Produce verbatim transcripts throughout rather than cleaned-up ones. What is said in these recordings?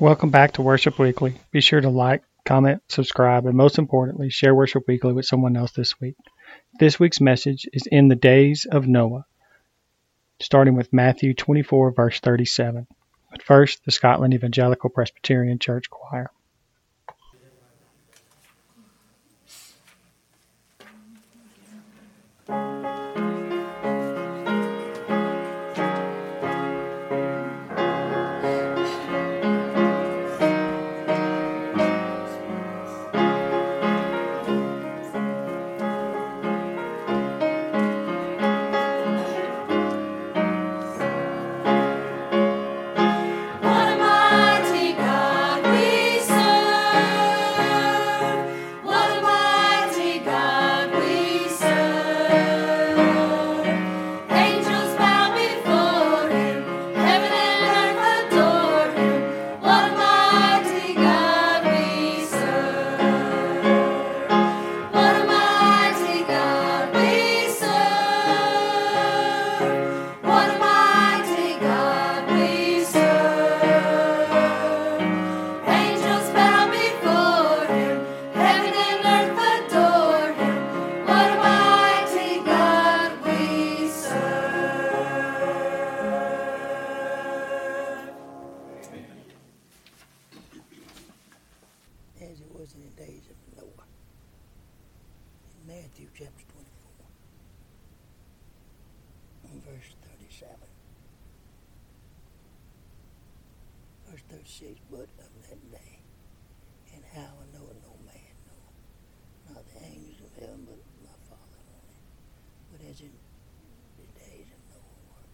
Welcome back to Worship Weekly. Be sure to like, comment, subscribe, and most importantly, share Worship Weekly with someone else this week. This week's message is in the days of Noah, starting with Matthew twenty-four, verse thirty-seven. But first, the Scotland Evangelical Presbyterian Church Choir. Verse thirty-seven, verse thirty-six, but of that day, and how I know it no man know, not the angels of heaven, but my Father only. But as in the days of Noah were,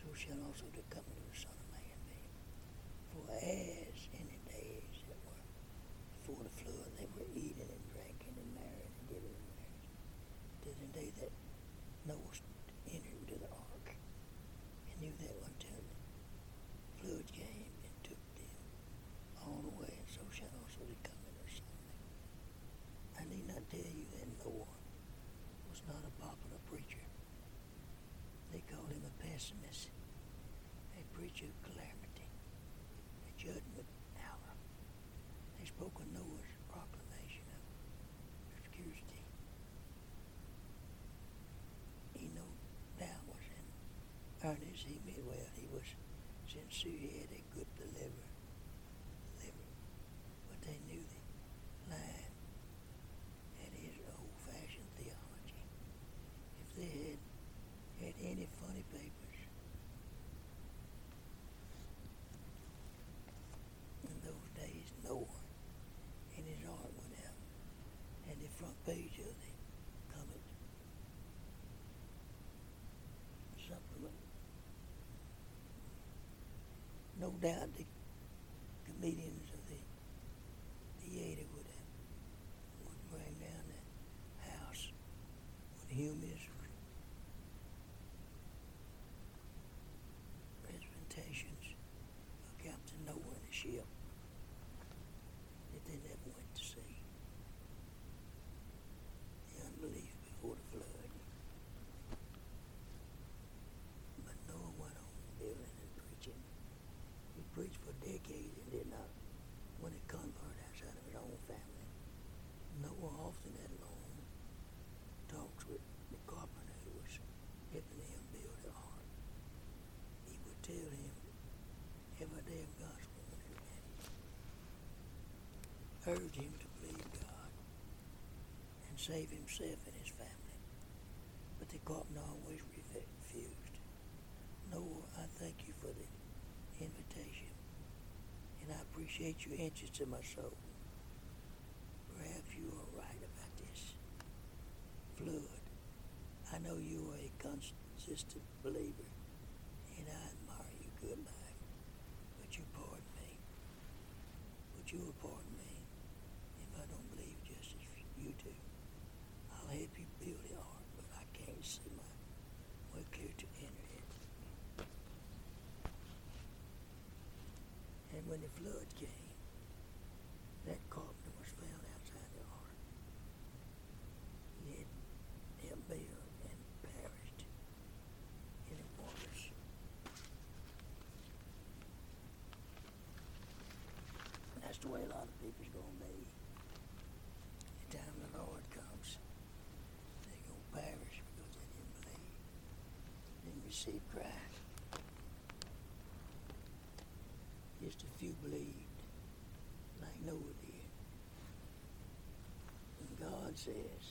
so shall also the coming of the Son of Man be. For as in the days that were before the flood, they were eating and drinking and marrying and giving in marriage, to the day that Noah entered into the ark, and knew that until the flood came, all the way, and so shall also the coming of the Son of Man. I need not tell you that Noah was not a popular preacher. They called him a pessimist, a preacher of calamity, a judgment hour. They spoke of Noah's proclamation of obscurity. He no doubt was in earnest. He meant well. He was sincere. He had a good delivery. They knew the line had his old-fashioned theology. If they had had any funny papers, in those days, Noah and his ark went out, and the front page of the Comet supplement. No doubt the comedians of the Creator would have, would bring down that house with humans. Representations of Captain Noah and the ship that they never went to see. The unbelief before the flood. But Noah went on building and preaching. He preached for decades and did not when a convert outside of his own family. Noah often had long talks with the carpenter who was helping him build the ark. He would tell him every day of God's word and urge him to believe God and save himself and his family. But the carpenter always refused. Noah, I thank you for the invitation. And I appreciate your interest in my soul. Perhaps you are right about this flood. I know you are a consistent believer, and I admire your good life. But you pardon me. But you will pardon me if I don't believe just as you do. I'll help you build the ark, but I can't see my way clear to enter it. And when the flood came, that carpenter was found outside the ark. He had helped build and perished in the waters. the way a lot of people's going to be. The time the Lord comes, they're going to perish because they didn't believe, didn't receive Christ. Just a few believed, like Noah did. And God says,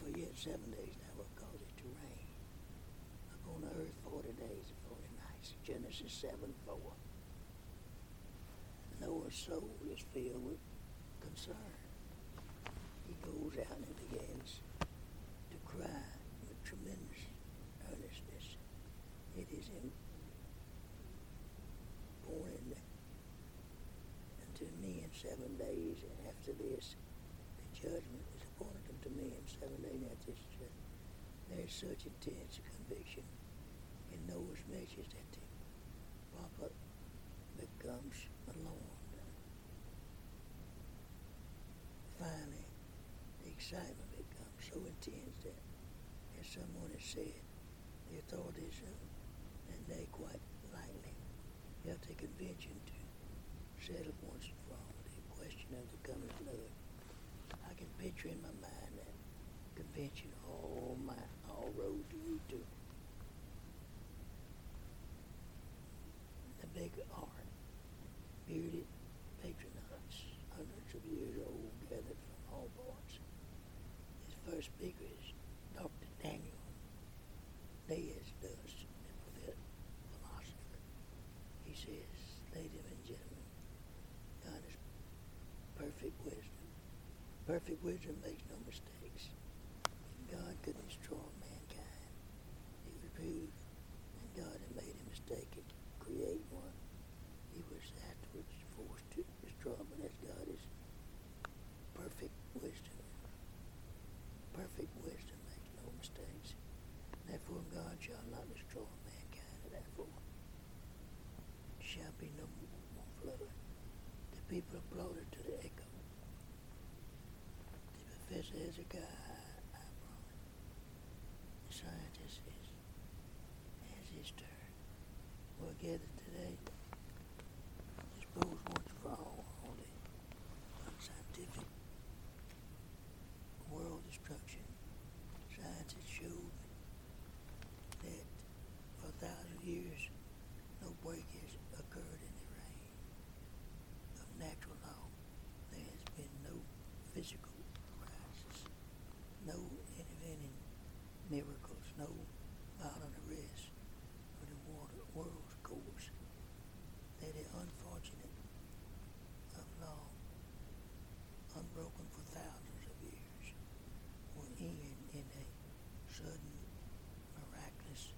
for yet seven days I will cause it to rain upon the earth forty days and forty nights. Genesis seven four. Noah's soul is filled with concern. He goes out and begins to cry with tremendous earnestness. It is him born unto me in seven days, and after this the judgment is appointed unto me in seven days after this judgment. There is such intense conviction in Noah's message that the prophet becomes alarmed. Finally, the excitement becomes so intense that, as someone has said, the authorities of that day quite likely held a convention to settle once and for all the question of the coming flood. I can picture in my mind that convention all my all roads lead to the big ark. Bearded patriarchs, hundreds of years old, gathered from all parts. His first speaker is Doctor Daniel, Deus Dust, the philosopher. He says, ladies and gentlemen, God is perfect wisdom. Perfect wisdom makes no mistakes. If God could destroy mankind, he would prove that God had made a mistake and create one. He was afterwards forced to destroy, but as God is perfect wisdom. Perfect wisdom makes no mistakes. Therefore God shall not destroy mankind, and therefore shall be no more flood. The people applauded to the echo. The professor has a guy eyebrow. The scientist is as his turn. We're gathered today. Those once for all, all the unscientific world destruction. Science has showed that for a thousand years no break has occurred in the reign of natural law. There has been no physical crisis, no intervening miracles, no violent arrest of the world's course. That is unfortunate of law, unbroken for thousands of years, will end in a sudden, miraculous,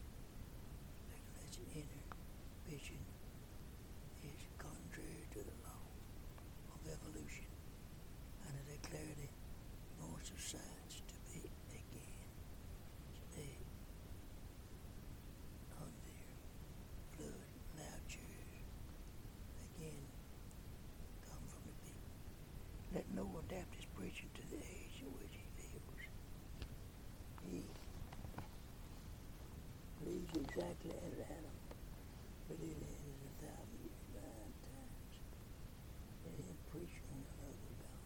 revelation intervention is contrary to the law of evolution, and I declare the voice of science to be again today. Let Noah adapt his preaching to the age in which he lives. He believes exactly as Adam, but it is a thousand years nine times. Let him preach on the love of God.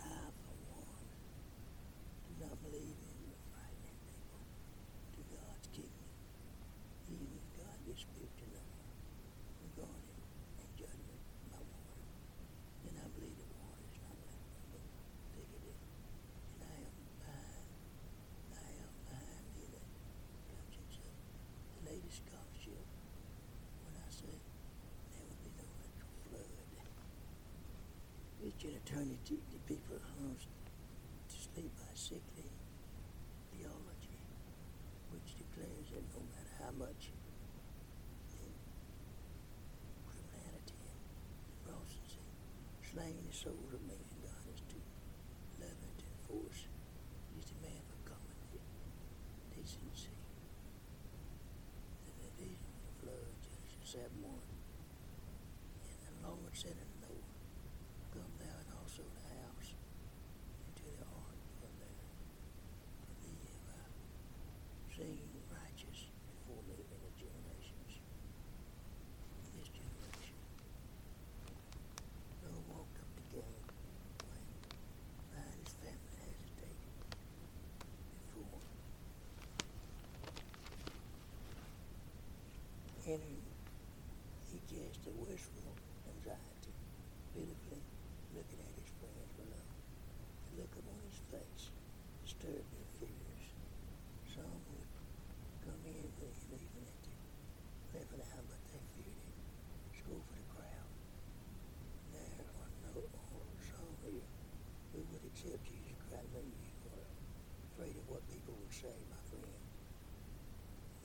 I, for one, do not believe in frightening people to God's kingdom, even if God did speak to them regarding. Scholarship when I say there will be no natural flood. It's an eternity the people are hungry to sleep by sickly theology, which declares that no matter how much the criminality and inconsistency slaying the souls of men, God is too loving to enforce his demand for common decency. Genesis seven one. And the Lord said unto Noah, come thou and also thy house into the ark, for there for thee have I seen righteous before me in the generations, in this generation. in him, he cast a wistful anxiety, pitifully looking at his friends below. The look upon his face disturbed their fears. Some would come in even at him, laughing out, but they feared him. School for the crowd. There are no some here who would accept Jesus Christ. Maybe you are afraid of what people would say, my friend.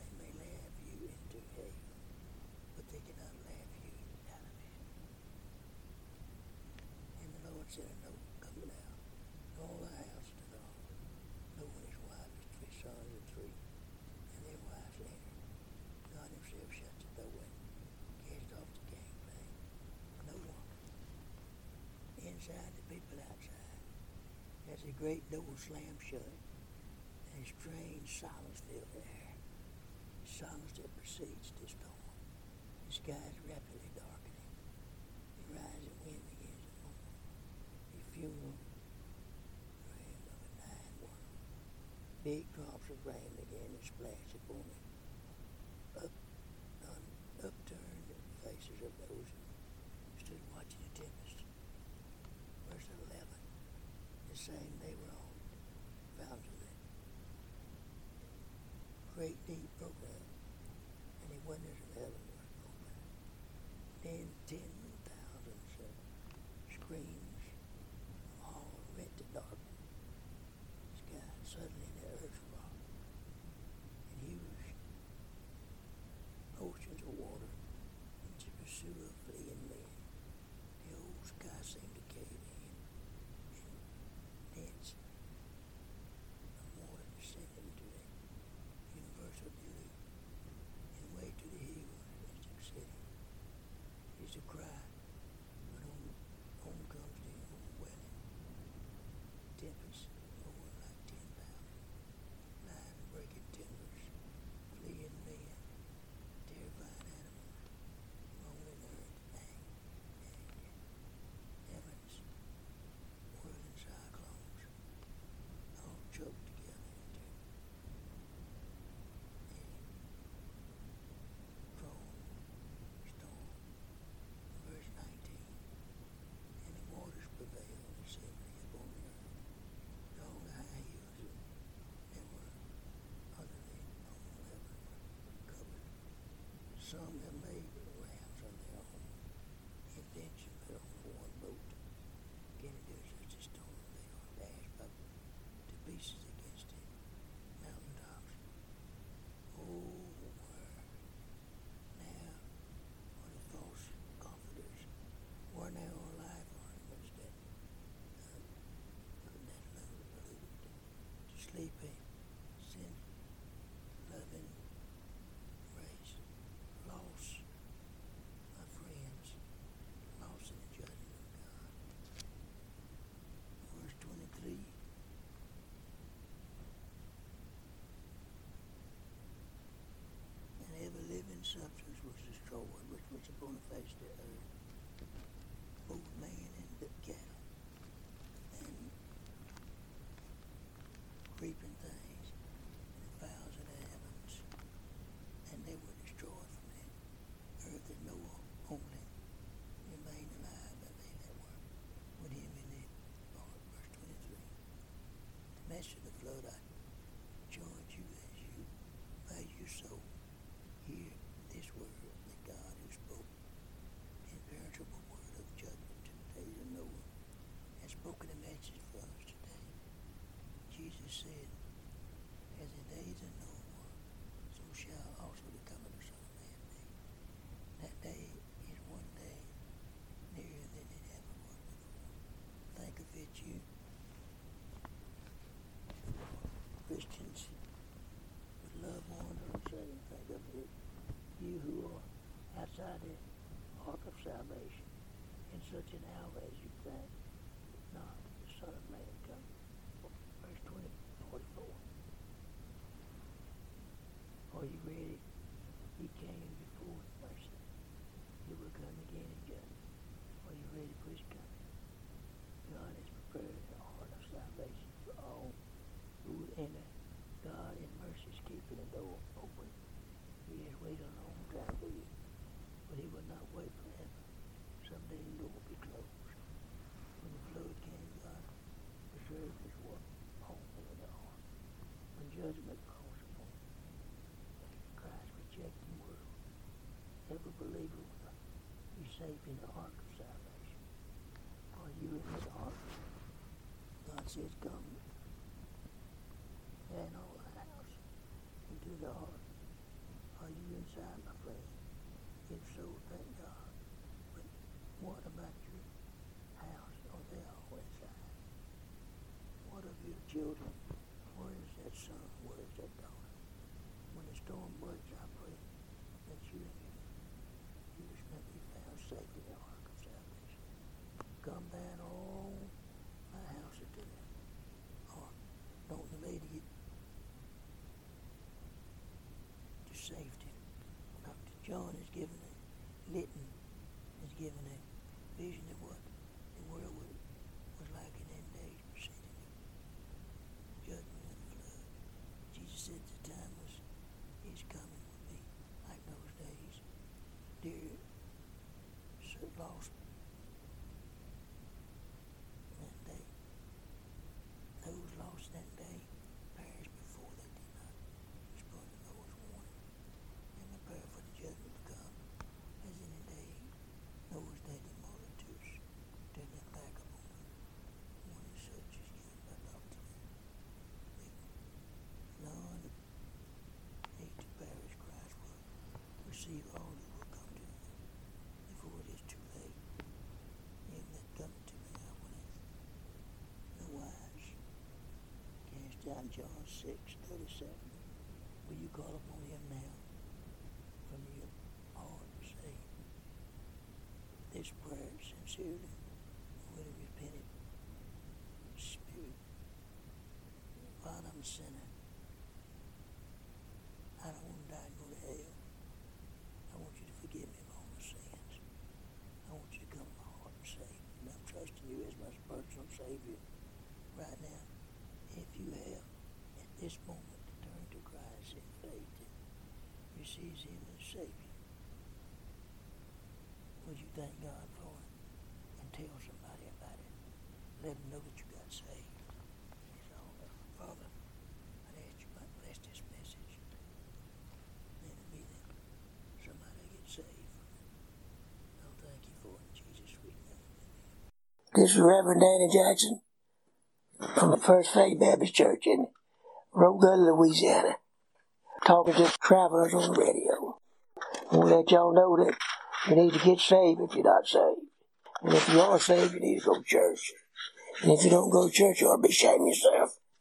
They may laugh you into hell, but they cannot laugh you out of it. And the Lord said, no coming out. All the house to the altar. No one is wise as three sons or three, and their wives entered. God himself shut the door and cast off the gangplank. No one. Inside, the people outside. As the great door slammed shut, and a strange silence filled the air. Silence that precedes the storm. The sky is rapidly darkening. The rising wind begins to moan. The funeral dream of a dying world. Big drops of rain began to splash upon it. Up, un, upturned faces of those who stood watching the tempest. Verse eleven. The same they were on, found to them. Great deep broke up, and the windows of heaven were open. Then ten thousands of screams from all rent the darkened sky. Suddenly the earth rocked, and huge oceans of water into the pursuit of fleeing men. The old sky seemed to cave in, and dense the water descended into it. Universal beauty, and way to the hill of the mystic city is the cry, but on, on comes the overwhelming tempest, over like ten thousand, nine breaking timbers, fleeing men, terrified animals, rolling earth, pain, anger, heavens, whirling cyclones, all choked together. Some have made rams of their own invention, but only one boat can endure such a storm. They are dashed up to pieces against the mountain tops. Oh, where now are the false comforters? Where now are live ornaments that could not love polluted? To sleep in sin, loving. Living substance was destroyed, which was upon the face of the earth, both man and the cattle, and creeping things, and the fowls of the heavens, and they were destroyed from the earth, and Noah only remained alive, and they that were with him in the ark. Verse twenty-three. The message of the flood, I charge you as you value your soul. Hear this word that God who spoke the imperishable word of judgment to the days of Noah has spoken a message for us today. Jesus said, as the days of Noah were, so shall also the coming of the Son of Man be. That day is one day nearer than it ever was before. Think of it, you Christians. Love one or second, think of it, you who are outside the ark of salvation, in such an hour as you think, not the Son of Man come. Verse twenty, forty-four. Are you ready? He came before mercy. He will come again and judge. Are you ready for his coming? God has prepared the heart of salvation for all who would enter. God in mercy is keeping the door open. He has waited a long time for you. keeping the ark of salvation. Are you in his ark? God says, come. And all the house into the ark. Are you inside, my friend? If so, thank God. But what about your house? Are they all inside? What of your children? Where is that son? Where is that daughter? When the storm breaks, I pray that you and you will spend your time safely in the ark of salvation. Come down all my house into the ark. Don't delay to get to safety. Doctor John is given a litany, is given a vision of what the world would, was like in them days preceding the judgment and the flood. Jesus said the time was his coming would be like those days. Dear so lost that day. Those lost that day perished before they did not respond to Noah's warning and prepare for the judgment to come, as in the day Noah's day the multitudes turned their back upon them. Warning such is given by Doctor None that hate to perish, Christ will receive all that will come to him before it is too late. Him that cometh to me, I will answer. The wise cast out John six thirty-seven. Will you call upon him now from your heart and say, this prayer sincerely, with a repentant spirit, while I'm a sinner, I don't want to die and go to hell. I want you to forgive me of all my sins. I want you to come to my heart and save me. I'm trusting you as my personal Savior right now. If you have, at this moment, turned to Christ in faith and receives him as Savior, would you thank God for it and tell somebody about it? Let them know that you got saved. It's all about it. Father, I ask you might bless this message. This is Reverend Danny Jackson from the First Faith Baptist Church in Rogan, Louisiana, talking to travelers on the radio. I want to let y'all know that you need to get saved if you're not saved. And if you are saved, you need to go to church. And if you don't go to church, you ought to be shaming yourself.